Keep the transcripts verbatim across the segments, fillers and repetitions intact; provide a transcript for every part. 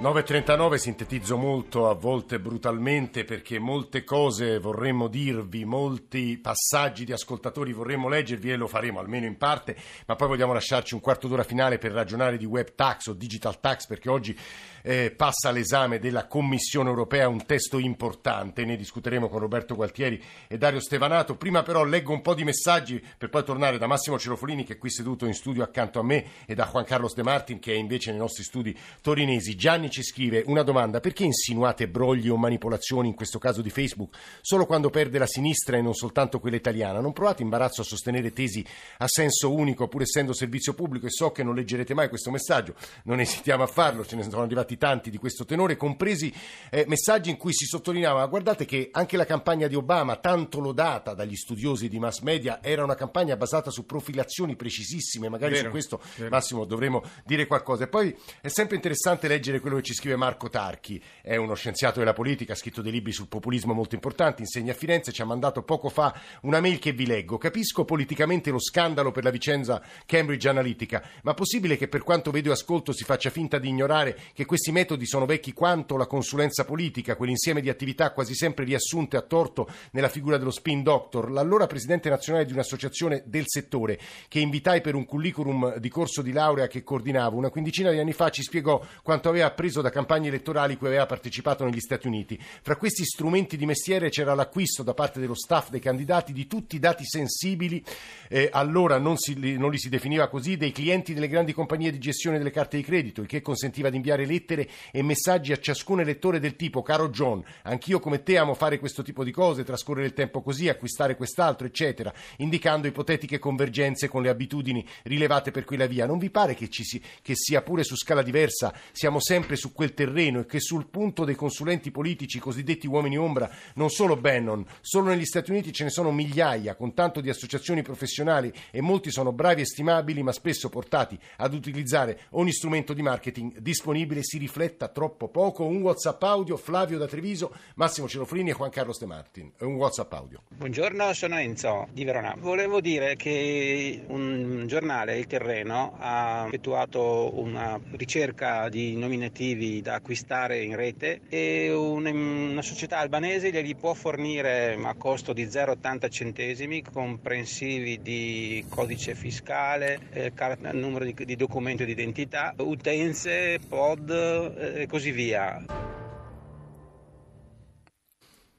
nove e trentanove, sintetizzo molto, a volte brutalmente, perché molte cose vorremmo dirvi, molti passaggi di ascoltatori vorremmo leggervi e lo faremo almeno in parte, ma poi vogliamo lasciarci un quarto d'ora finale per ragionare di web tax o digital tax, perché oggi eh, passa all'esame della Commissione Europea un testo importante, ne discuteremo con Roberto Gualtieri e Dario Stevanato. Prima però leggo un po' di messaggi per poi tornare da Massimo Cerofolini, che è qui seduto in studio accanto a me, e da Juan Carlos De Martin, che è invece nei nostri studi torinesi. Gianni ci scrive una domanda: perché insinuate brogli o manipolazioni, in questo caso di Facebook, solo quando perde la sinistra e non soltanto quella italiana? Non provate imbarazzo a sostenere tesi a senso unico, pur essendo servizio pubblico, e so che non leggerete mai questo messaggio, non esitiamo a farlo, ce ne sono arrivati tanti di questo tenore, compresi eh, messaggi in cui si sottolineava: guardate che anche la campagna di Obama, tanto lodata dagli studiosi di mass media, era una campagna basata su profilazioni precisissime, magari vero, su questo vero. Massimo dovremo dire qualcosa. E poi è sempre interessante leggere quello che ci scrive Marco Tarchi, è uno scienziato della politica, ha scritto dei libri sul populismo molto importanti, insegna a Firenze, ci ha mandato poco fa una mail che vi leggo: capisco politicamente lo scandalo per la vicenda Cambridge Analytica, ma possibile che per quanto vedo e ascolto si faccia finta di ignorare che questi metodi sono vecchi quanto la consulenza politica, quell'insieme di attività quasi sempre riassunte a torto nella figura dello spin doctor? L'allora presidente nazionale di un'associazione del settore, che invitai per un curriculum di corso di laurea che coordinavo una quindicina di anni fa, ci spiegò quanto aveva preso da campagne elettorali cui aveva partecipato negli Stati Uniti. Fra questi strumenti di mestiere c'era l'acquisto da parte dello staff dei candidati di tutti i dati sensibili, eh, allora non, si, non li si definiva così, dei clienti delle grandi compagnie di gestione delle carte di credito, il che consentiva di inviare lettere e messaggi a ciascun elettore del tipo: caro John, anch'io come te amo fare questo tipo di cose, trascorrere il tempo così, acquistare quest'altro, eccetera, indicando ipotetiche convergenze con le abitudini rilevate per quella via. Non vi pare che, ci si, che sia pure su scala diversa, siamo sempre su quel terreno, e che sul punto dei consulenti politici, cosiddetti uomini ombra, non solo Bannon, solo negli Stati Uniti ce ne sono migliaia, con tanto di associazioni professionali, e molti sono bravi e stimabili, ma spesso portati ad utilizzare ogni strumento di marketing disponibile. Si rifletta troppo poco. Un WhatsApp audio, Flavio da Treviso, Massimo Cerofolini e Juan Carlos De Martin. Un WhatsApp audio. Buongiorno, sono Enzo di Verona. Volevo dire che un giornale, Il Terreno, ha effettuato una ricerca di nominativi da acquistare in rete, e una società albanese glieli può fornire a costo di zero virgola ottanta centesimi, comprensivi di codice fiscale, eh, car- numero di, di documento d'identità, utenze, pod eh, e così via.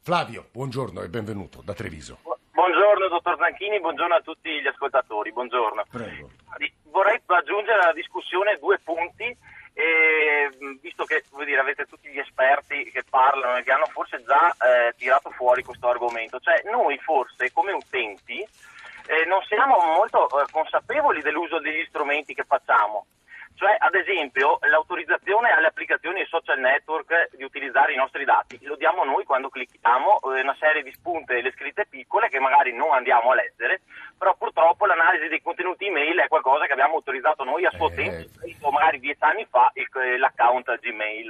Flavio, buongiorno e benvenuto da Treviso. Buongiorno dottor Zanchini, buongiorno a tutti gli ascoltatori, buongiorno. Prego. Vorrei aggiungere alla discussione due punti. E visto che, come dire, avete tutti gli esperti che parlano e che hanno forse già eh, tirato fuori questo argomento, cioè noi forse come utenti eh, non siamo molto eh, consapevoli dell'uso degli strumenti che facciamo, cioè ad esempio l'autorizzazione alle applicazioni e social network di utilizzare i nostri dati lo diamo noi quando clicchiamo eh, una serie di spunte e le scritte piccole che magari non andiamo a leggere, però purtroppo l'analisi dei contenuti email è qualcosa che abbiamo autorizzato noi a suo eh. tempo, magari dieci anni fa, il, l'account Gmail.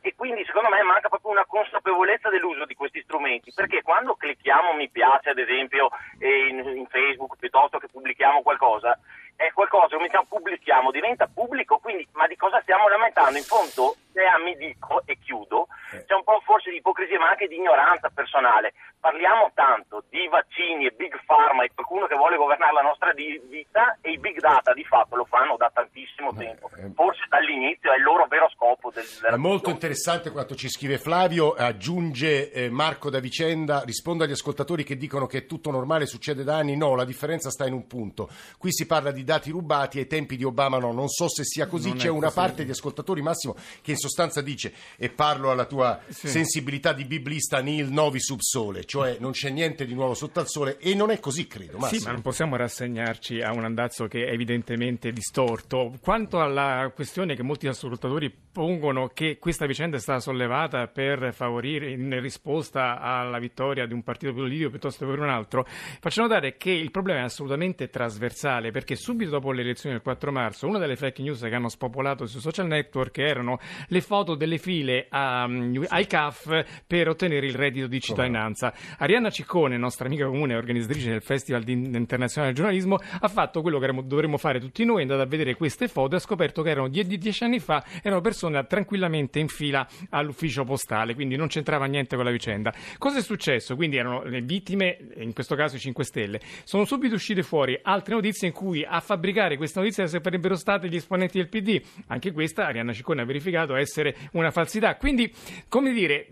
E quindi secondo me manca proprio una consapevolezza dell'uso di questi strumenti, perché quando clicchiamo mi piace ad esempio eh, in, in Facebook, piuttosto che pubblichiamo qualcosa, è qualcosa che diciamo, pubblichiamo, diventa pubblico, quindi ma di cosa stiamo lamentando? In fondo, se ah, mi dico e chiudo, c'è un po' forse di ipocrisia ma anche di ignoranza personale. Parliamo tanto di vaccini e big pharma e qualcuno che vuole governare la nostra vita, e i big data di fatto lo fanno da tantissimo tempo, forse dall'inizio è il loro vero scopo del... È molto interessante quanto ci scrive Flavio, aggiunge eh, Marco da Vicenda: rispondo agli ascoltatori che dicono che è tutto normale, succede da anni. No, la differenza sta in un punto: qui si parla di dati rubati, ai tempi di Obama no, non so se sia così, non c'è una così. Parte di ascoltatori, Massimo, che in sostanza dice, e parlo alla tua sì. sensibilità di biblista, nil novi sub sole, cioè non c'è niente di nuovo sotto al sole, e non è così, credo, Massimo. Sì, ma non possiamo rassegnarci a un andazzo che è evidentemente distorto. Quanto alla questione che molti ascoltatori suppongono che questa vicenda è stata sollevata per favorire, in risposta alla vittoria di un partito politico piuttosto che per un altro. Faccio notare che il problema è assolutamente trasversale, perché subito dopo le elezioni del quattro marzo una delle fake news che hanno spopolato sui social network erano le foto delle file a, ai C A F per ottenere il reddito di cittadinanza. Arianna Ciccone, nostra amica comune e organizzatrice del Festival Internazionale del Giornalismo, ha fatto quello che dovremmo fare tutti noi, è andata a vedere queste foto e ha scoperto che erano die- di dieci anni fa, erano persone tranquillamente in fila all'ufficio postale, quindi non c'entrava niente con la vicenda. Cosa è successo? Quindi erano le vittime, in questo caso i cinque Stelle. Sono subito uscite fuori altre notizie in cui a fabbricare questa notizia sarebbero stati gli esponenti del P D. Anche questa Arianna Ciccone ha verificato essere una falsità. Quindi, come dire,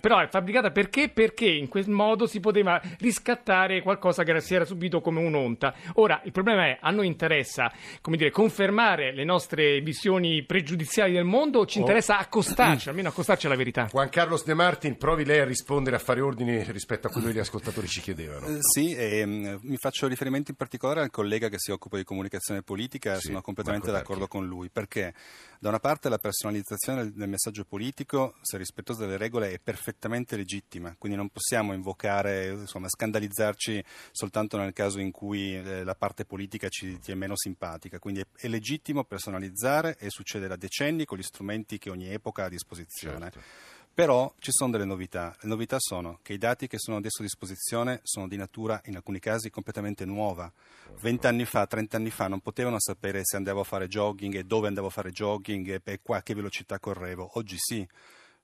però è fabbricata perché? Perché in quel modo si poteva riscattare qualcosa che si era subito come un'onta. Ora, il problema è, a noi interessa, come dire, confermare le nostre visioni pregiudiziali del mondo o ci interessa accostarci, almeno accostarci alla verità? Juan Carlos De Martin, provi lei a rispondere, a fare ordini rispetto a quello che gli ascoltatori ci chiedevano. Eh, sì, e, mh, mi faccio riferimento in particolare al collega che si occupa di comunicazione politica, sì, sono completamente Marco d'accordo Tarchi. Con lui, perché da una parte la personalizzazione del, del messaggio politico, se rispettosa delle regole, è perfettamente legittima, quindi non possiamo invocare, insomma, scandalizzarci soltanto nel caso in cui eh, la parte politica ci è meno simpatica, quindi è, è legittimo personalizzare e succede da decenni con gli strumenti che ogni epoca ha a disposizione. Certo. Però ci sono delle novità. Le novità sono che i dati che sono adesso a disposizione sono di natura, in alcuni casi, completamente nuova. Vent'anni fa, trent'anni fa non potevano sapere se andavo a fare jogging e dove andavo a fare jogging e a che velocità correvo. Oggi sì.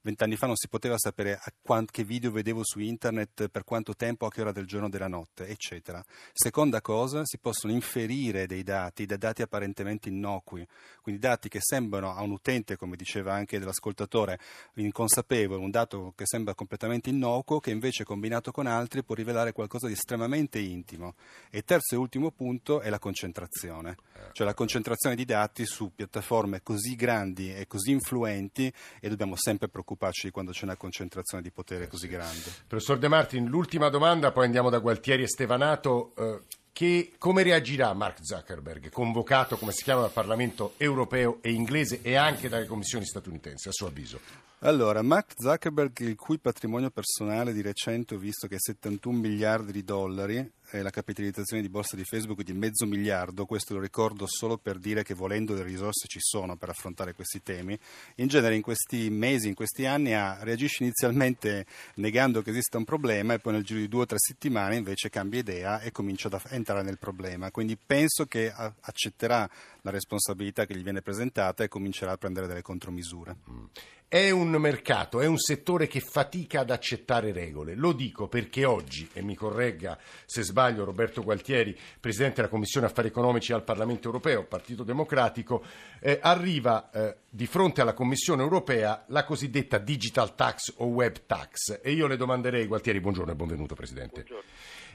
Vent'anni fa non si poteva sapere a quant- che video vedevo su internet, per quanto tempo, a che ora del giorno o della notte, eccetera. Seconda cosa, si possono inferire dei dati, da dati apparentemente innocui, quindi dati che sembrano a un utente, come diceva anche l'ascoltatore, inconsapevole, un dato che sembra completamente innocuo, che invece combinato con altri può rivelare qualcosa di estremamente intimo. E terzo e ultimo punto è la concentrazione, cioè la concentrazione di dati su piattaforme così grandi e così influenti, e dobbiamo sempre preoccuparci occuparci quando c'è una concentrazione di potere eh, così sì. grande. Professor De Martin, l'ultima domanda, poi andiamo da Gualtieri e Stevanato. Eh, che, come reagirà Mark Zuckerberg, convocato, come si chiama, dal Parlamento europeo e inglese e anche dalle commissioni statunitensi, a suo avviso? Allora, Mark Zuckerberg, il cui patrimonio personale di recente ho visto che è settantuno miliardi di dollari, e la capitalizzazione di borsa di Facebook di mezzo miliardo, questo lo ricordo solo per dire che volendo le risorse ci sono per affrontare questi temi, in genere in questi mesi, in questi anni ha, reagisce inizialmente negando che esista un problema e poi nel giro di due o tre settimane invece cambia idea e comincia ad entrare nel problema, quindi penso che accetterà la responsabilità che gli viene presentata e comincerà a prendere delle contromisure. Mm. È un mercato, è un settore che fatica ad accettare regole, lo dico perché oggi, e mi corregga se sbaglio Roberto Gualtieri, Presidente della Commissione Affari Economici al Parlamento Europeo, Partito Democratico, eh, arriva eh, di fronte alla Commissione Europea la cosiddetta Digital Tax o Web Tax, e io le domanderei, Gualtieri, buongiorno e benvenuto Presidente. Buongiorno.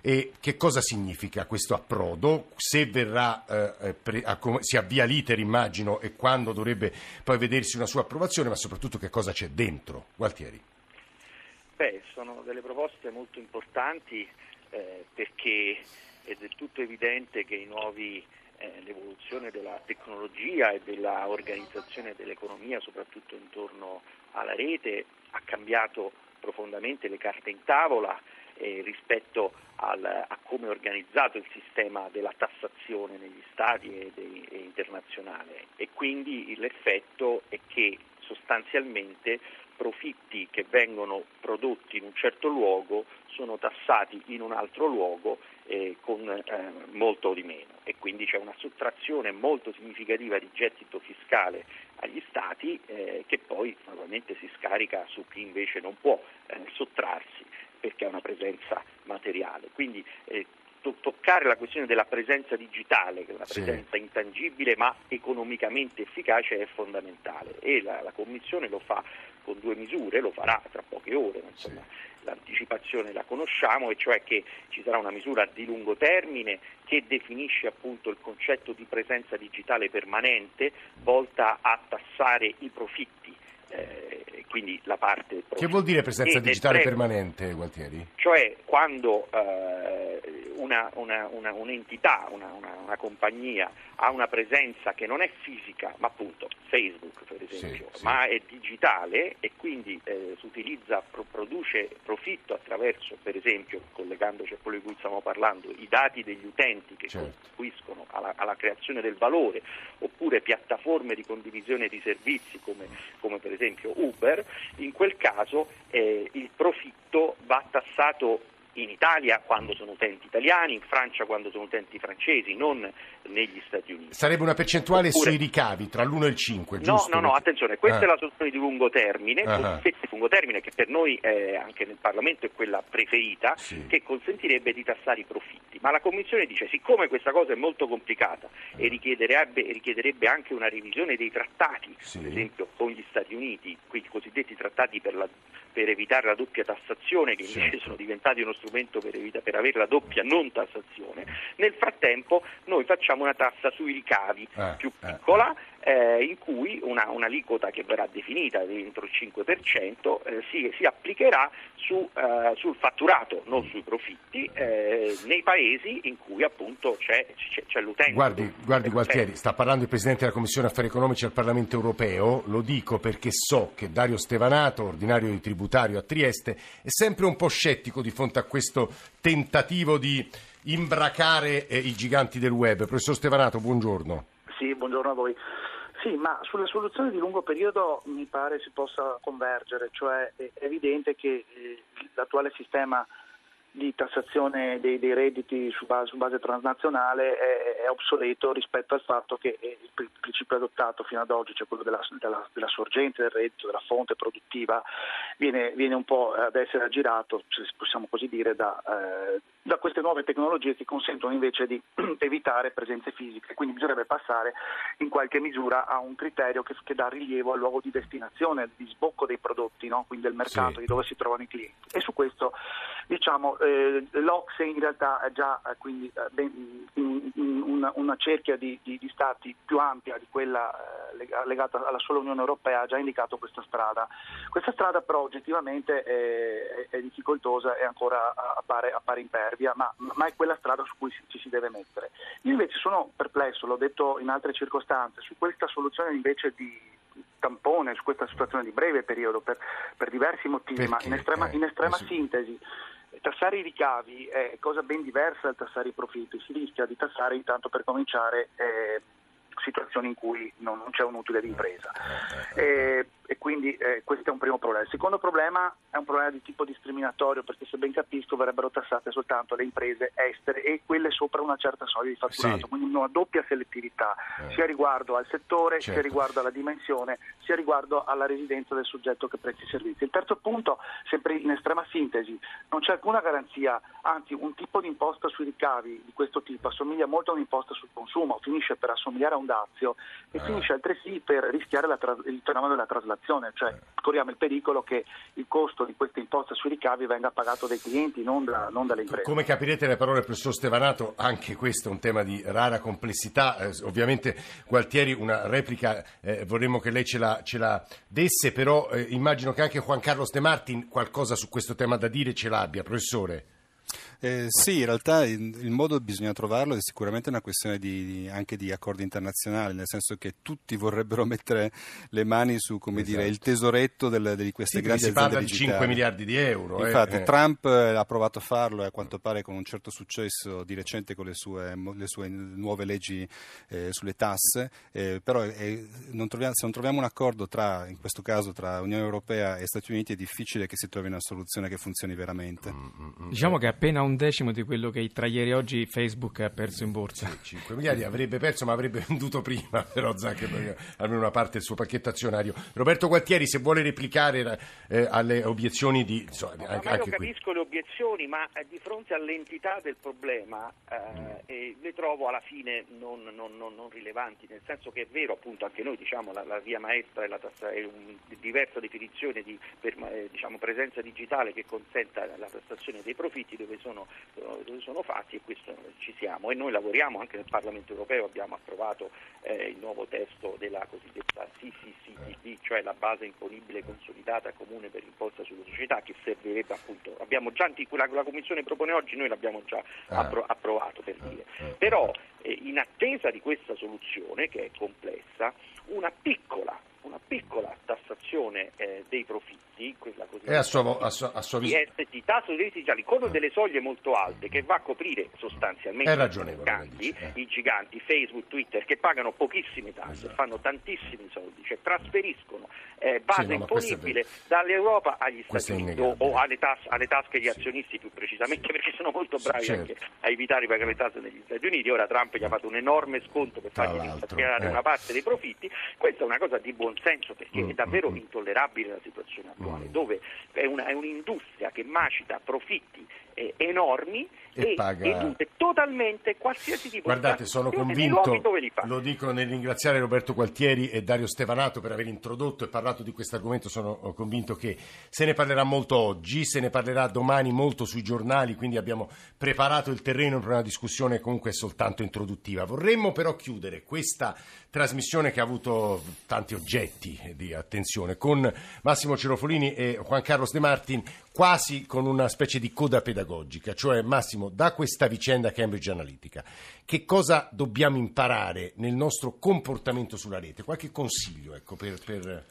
E che cosa significa questo approdo, se verrà eh, pre, a, si avvia l'iter immagino e quando dovrebbe poi vedersi una sua approvazione, ma soprattutto che cosa c'è dentro, Gualtieri? Beh, sono delle proposte molto importanti eh, perché è del tutto evidente che i nuovi eh, l'evoluzione della tecnologia e della organizzazione dell'economia, soprattutto intorno alla rete, ha cambiato profondamente le carte in tavola Eh, rispetto al, a come è organizzato il sistema della tassazione negli Stati e, de, e internazionale, e quindi l'effetto è che sostanzialmente profitti che vengono prodotti in un certo luogo sono tassati in un altro luogo eh, con eh, molto di meno, e quindi c'è una sottrazione molto significativa di gettito fiscale agli Stati eh, che poi naturalmente si scarica su chi invece non può eh, sottrarsi perché ha una presenza materiale. Quindi eh, to- toccare la questione della presenza digitale, che è una presenza sì. intangibile ma economicamente efficace, è fondamentale, e la, la Commissione lo fa con due misure, lo farà tra poche ore, insomma. Sì. L'anticipazione la conosciamo, e cioè che ci sarà una misura di lungo termine che definisce appunto il concetto di presenza digitale permanente, volta a tassare i profitti quindi la parte... Prof... Che vuol dire presenza e digitale estremo, permanente, Gualtieri? Cioè quando eh, una, una, una, un'entità, una, una, una compagnia ha una presenza che non è fisica, ma appunto Facebook per esempio, sì, ma sì. è digitale e quindi eh, si utilizza, pro, produce profitto attraverso, per esempio, collegandoci a quello di cui stiamo parlando, i dati degli utenti che certo. contribuiscono alla, alla creazione del valore, oppure piattaforme di condivisione di servizi come, come per esempio Uber, in quel caso eh, il profitto va tassato in Italia quando sono utenti italiani, in Francia quando sono utenti francesi, non negli Stati Uniti. Sarebbe una percentuale Oppure... sui ricavi tra l'uno e il cinque, giusto? No, no, no, attenzione, questa ah. è la soluzione di lungo termine, ah. di lungo termine che per noi eh, anche nel Parlamento è quella preferita, sì. che consentirebbe di tassare i profitti. Ma la Commissione dice, siccome questa cosa è molto complicata ah. e richiederebbe, richiederebbe anche una revisione dei trattati, sì. per esempio con gli Stati Uniti, quei cosiddetti trattati per, la, per evitare la doppia tassazione, che invece certo. sono diventati uno strumento per, evita, per avere la doppia non tassazione, nel frattempo noi facciamo una tassa sui ricavi eh, più piccola eh, eh, in cui una, un'aliquota che verrà definita dentro il cinque per cento eh, si, si applicherà su, eh, sul fatturato, non sui profitti, eh, nei paesi in cui appunto c'è, c'è, c'è l'utente. Guardi, guardi Gualtieri, sta parlando il Presidente della Commissione Affari Economici al Parlamento Europeo, lo dico perché so che Dario Stevanato, ordinario di tributario a Trieste, è sempre un po' scettico di fronte a questo tentativo di imbracare eh, i giganti del web. Professor Stevanato, buongiorno. Sì, buongiorno a voi. Sì, ma sulle soluzioni di lungo periodo mi pare si possa convergere, cioè è evidente che eh, l'attuale sistema di tassazione dei, dei redditi su base, su base transnazionale è, è obsoleto rispetto al fatto che il principio adottato fino ad oggi, cioè quello della, della, della sorgente del reddito, della fonte produttiva, viene, viene un po' ad essere aggirato, se possiamo così dire, da, eh, da queste nuove tecnologie che consentono invece di evitare presenze fisiche. Quindi bisognerebbe passare in qualche misura a un criterio che, che dà rilievo al luogo di destinazione, di sbocco dei prodotti, no? Quindi del mercato, sì. di dove si trovano i clienti. E su questo, diciamo, Eh, l'Ocse in realtà è già eh, quindi eh, ben, in, in una, una cerchia di, di, di stati più ampia di quella eh, legata alla sola Unione Europea, ha già indicato questa strada. Questa strada però oggettivamente è, è difficoltosa e ancora appare, appare impervia, ma, ma è quella strada su cui ci, ci si deve mettere. Io invece sono perplesso, l'ho detto in altre circostanze, su questa soluzione invece di tampone, su questa situazione di breve periodo per, per diversi motivi. Perché? Ma in estrema, eh, in estrema eh, sintesi, tassare i ricavi è cosa ben diversa dal tassare i profitti. Si rischia di tassare intanto per cominciare eh, situazioni in cui non, non c'è un utile di impresa e, e quindi eh, questo è un primo problema. Il secondo problema è un problema di tipo discriminatorio, perché se ben capisco verrebbero tassate soltanto le imprese estere e quelle sopra una certa soglia di fatturato, sì. quindi una doppia selettività eh. sia riguardo al settore, certo. sia riguardo alla dimensione, sia riguardo alla residenza del soggetto che presta i servizi. Il terzo punto, sempre in estrema sintesi, non c'è alcuna garanzia, anzi un tipo di imposta sui ricavi di questo tipo assomiglia molto a un'imposta sul consumo, finisce per assomigliare a un dazio e ah. finisce altresì per rischiare la tra- il fenomeno della traslazione, cioè corriamo il pericolo che il costo di questa imposta sui ricavi venga pagato dai clienti, non, da, non dalle imprese. Come capirete le parole del professor Stevanato, anche questo è un tema di rara complessità. Eh, ovviamente Gualtieri una replica eh, vorremmo che lei ce la, ce la desse, però eh, immagino che anche Juan Carlos De Martin qualcosa su questo tema da dire ce l'abbia, professore. Eh, sì, in realtà il, il modo bisogna trovarlo, è sicuramente una questione di, anche di accordi internazionali, nel senso che tutti vorrebbero mettere le mani su, come esatto. dire, il tesoretto del, di queste sì, grandi aziende digitali. Si parla di cinque miliardi di euro. Infatti eh. Trump ha provato a farlo e a quanto pare con un certo successo di recente con le sue, le sue nuove leggi eh, sulle tasse, eh, però eh, non troviamo, se non troviamo un accordo tra, in questo caso tra Unione Europea e Stati Uniti, è difficile che si trovi una soluzione che funzioni veramente. Mm-hmm. Diciamo che appena un decimo di quello che tra ieri e oggi Facebook ha perso in borsa. Sì, cinque miliardi avrebbe perso, ma avrebbe venduto prima, però Zuckerberg almeno una parte del suo pacchetto azionario. Roberto Gualtieri, se vuole replicare eh, alle obiezioni di... Insomma, no, anche, ma io capisco qui. Le obiezioni, ma di fronte all'entità del problema eh, mm. eh, le trovo alla fine non, non, non, non rilevanti, nel senso che è vero, appunto, anche noi diciamo la, la via maestra è, la tassa, è una diversa definizione di per, eh, diciamo, presenza digitale che consenta la tassazione dei profitti, dove sono sono, sono fatti, e questo ci siamo. E noi lavoriamo anche nel Parlamento europeo, abbiamo approvato eh, il nuovo testo della cosiddetta C C C T B, cioè la base imponibile consolidata comune per l'imposta sulle società, che servirebbe appunto, abbiamo già la, la Commissione propone oggi, noi l'abbiamo già appro- approvato per dire. Però eh, in attesa di questa soluzione, che è complessa, una piccola una piccola tassazione eh, dei profitti, quella cosiddetta di tasso dei digitali, con delle soglie molto alte, che va a coprire sostanzialmente i giganti, eh. i giganti Facebook, Twitter, che pagano pochissime tasse, esatto. fanno tantissimi soldi, cioè trasferiscono eh, base sì, no, imponibile dall'Europa agli Stati Uniti, o alle, tas- alle tasche degli sì. azionisti più precisamente, perché sono molto bravi sì, certo. anche a evitare di pagare le tasse negli Stati Uniti. Ora Trump gli ha fatto un enorme sconto per fargli rimpatriare eh. una parte dei profitti. Questa è una cosa di buon senso, perché mm, è davvero mm, intollerabile la situazione attuale, mm. dove è, una, è un'industria che macita profitti eh, enormi e, e paga educe totalmente qualsiasi tipo Guardate, di sono convinto, dove li paga. Lo dico nel ringraziare Roberto Gualtieri e Dario Stevanato per aver introdotto e parlato di questo argomento. Sono convinto che se ne parlerà molto oggi, se ne parlerà domani molto sui giornali, quindi abbiamo preparato il terreno per una discussione comunque soltanto introduttiva. Vorremmo però chiudere questa trasmissione, che ha avuto tanti oggetti di attenzione, con Massimo Cerofolini e Juan Carlos De Martin, quasi con una specie di coda pedagogica, cioè Massimo, da questa vicenda Cambridge Analytica, che cosa dobbiamo imparare nel nostro comportamento sulla rete? Qualche consiglio, ecco, per... per...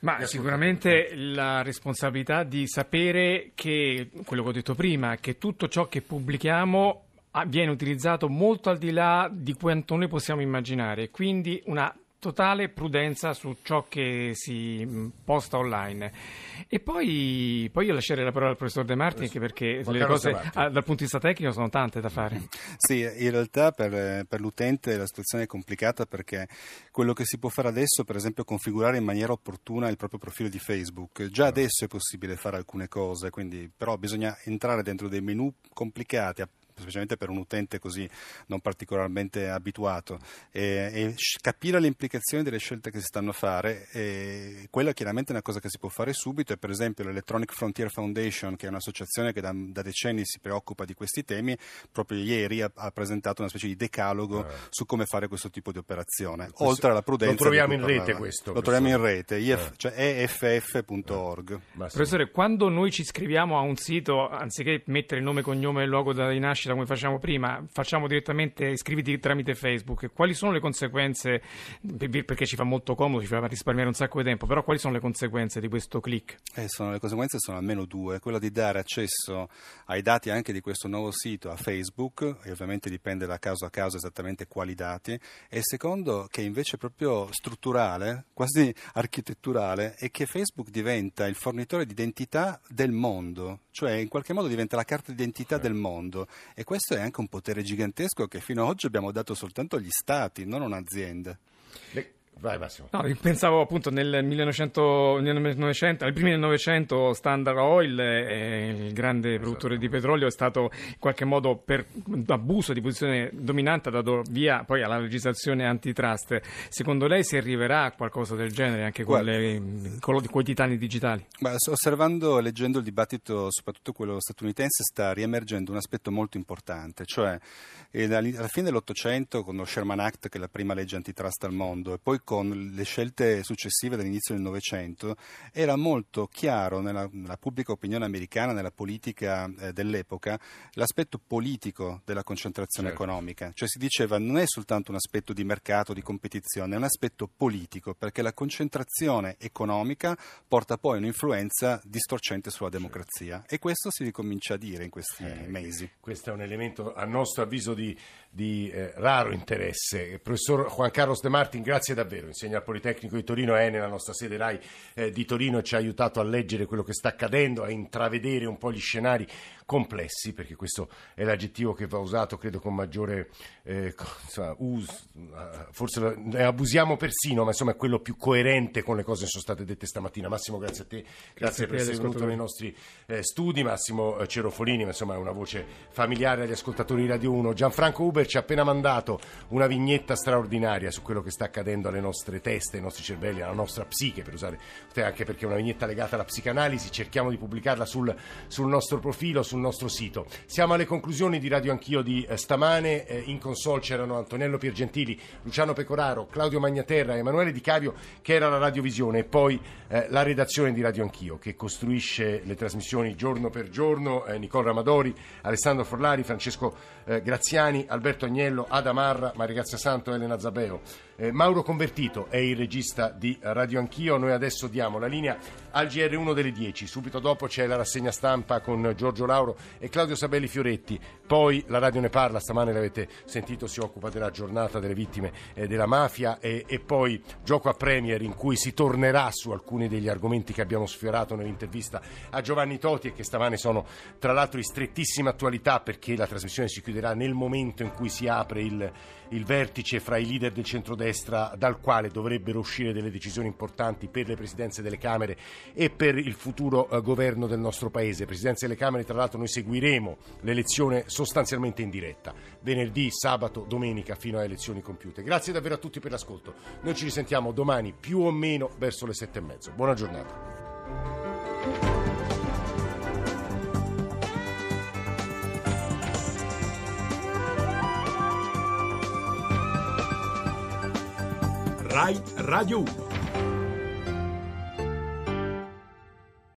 Ma sicuramente la responsabilità di sapere che, quello che ho detto prima, che tutto ciò che pubblichiamo viene utilizzato molto al di là di quanto noi possiamo immaginare, quindi una totale prudenza su ciò che si posta online. E poi, poi io lascerei la parola al professor De Martin, anche perché le cose dal punto di vista tecnico sono tante da fare. Sì, in realtà per, per l'utente la situazione è complicata, perché quello che si può fare adesso, per esempio, è configurare in maniera opportuna il proprio profilo di Facebook. Già adesso è possibile fare alcune cose, quindi, però bisogna entrare dentro dei menu complicati, specialmente per un utente così non particolarmente abituato, e, e capire le implicazioni delle scelte che si stanno a fare. E quella chiaramente è una cosa che si può fare subito, e per esempio l'Electronic Frontier Foundation, che è un'associazione che da, da decenni si preoccupa di questi temi, proprio ieri ha, ha presentato una specie di decalogo eh. su come fare questo tipo di operazione, questo, oltre alla prudenza. Lo troviamo in rete questo. Lo troviamo in rete, if, eh. cioè e f f punto org. Eh. Professore, quando noi ci iscriviamo a un sito, anziché mettere il nome, cognome e il luogo di nascita, come facciamo prima, facciamo direttamente iscriviti tramite Facebook. Quali sono le conseguenze? Perché ci fa molto comodo, ci fa risparmiare un sacco di tempo, però quali sono le conseguenze di questo click? Eh, sono, le conseguenze sono almeno due: quella di dare accesso ai dati anche di questo nuovo sito a Facebook, e ovviamente dipende da caso a caso esattamente quali dati, e secondo, che invece è proprio strutturale, quasi architetturale, è che Facebook diventa il fornitore di identità del mondo, cioè in qualche modo diventa la carta d'identità eh. del mondo. E questo è anche un potere gigantesco che fino ad oggi abbiamo dato soltanto agli stati, non a un'azienda. Le... Vai Massimo. No, io pensavo appunto nel millenovecento, ai primi del Novecento, Standard Oil, eh, il grande esatto. produttore di petrolio, è stato in qualche modo per abuso di posizione dominante dato via poi alla legislazione antitrust. Secondo lei si arriverà a qualcosa del genere anche con, Guarda, le, con, con i titani digitali? Ma osservando e leggendo il dibattito, soprattutto quello statunitense, sta riemergendo un aspetto molto importante, cioè alla fine dell'Ottocento con lo Sherman Act, che è la prima legge antitrust al mondo, e poi con le scelte successive dall'inizio del Novecento, era molto chiaro nella, nella pubblica opinione americana, nella politica eh, dell'epoca, l'aspetto politico della concentrazione certo. economica. Cioè si diceva non è soltanto un aspetto di mercato, di competizione, è un aspetto politico, perché la concentrazione economica porta poi un'influenza distorcente sulla democrazia. Certo. E questo si ricomincia a dire in questi eh, mesi. Questo è un elemento a nostro avviso di, di eh, raro interesse. Professor Juan Carlos De Martin, grazie davvero. Insegna al Politecnico di Torino, è nella nostra sede RAI eh, di Torino, ci ha aiutato a leggere quello che sta accadendo, a intravedere un po' gli scenari complessi, perché questo è l'aggettivo che va usato credo con maggiore eh, insomma, us- forse ne abusiamo persino, ma insomma è quello più coerente con le cose che sono state dette stamattina. Massimo, grazie a te, grazie, grazie per essere venuto nei nostri eh, studi. Massimo Cerofolini, ma insomma è una voce familiare agli ascoltatori di Radio uno. Gianfranco Uber Uber ci ha appena mandato una vignetta straordinaria su quello che sta accadendo alle nostre teste, ai nostri cervelli, alla nostra psiche, per usare, anche perché è una vignetta legata alla psicanalisi. Cerchiamo di pubblicarla sul, sul nostro profilo, sul nostro sito. Siamo alle conclusioni di Radio Anch'io di eh, stamane. Eh, in console c'erano Antonello Piergentili, Luciano Pecoraro, Claudio Magnaterra, Emanuele Di Cavio, che era la radiovisione, e poi eh, la redazione di Radio Anch'io, che costruisce le trasmissioni giorno per giorno, eh, Nicola Ramadori, Alessandro Forlari, Francesco eh, Graziani, Alberto Agnello, Ada Marra, Maria Grazia Santo, Elena Zabeo. Eh, Mauro Convertito è il regista di Radio Anch'io. Noi adesso diamo la linea al G R uno delle dieci, subito dopo c'è la rassegna stampa con Giorgio Lauro e Claudio Sabelli Fioretti, poi la radio ne parla, stamane l'avete sentito, si occupa della giornata delle vittime eh, della mafia, e, e poi Gioco a Premier, in cui si tornerà su alcuni degli argomenti che abbiamo sfiorato nell'intervista a Giovanni Toti e che stamane sono tra l'altro di strettissima attualità, perché la trasmissione si chiuderà nel momento in cui si apre il, il vertice fra i leader del centrodestra, dal quale dovrebbero uscire delle decisioni importanti per le presidenze delle Camere e per il futuro eh, governo del nostro Paese. Presidenze delle Camere, tra l'altro noi seguiremo l'elezione sostanzialmente in diretta, venerdì, sabato, domenica, fino alle elezioni compiute. Grazie davvero a tutti per l'ascolto. Noi ci risentiamo domani più o meno verso le sette e mezzo. Buona giornata. RAI Radio uno.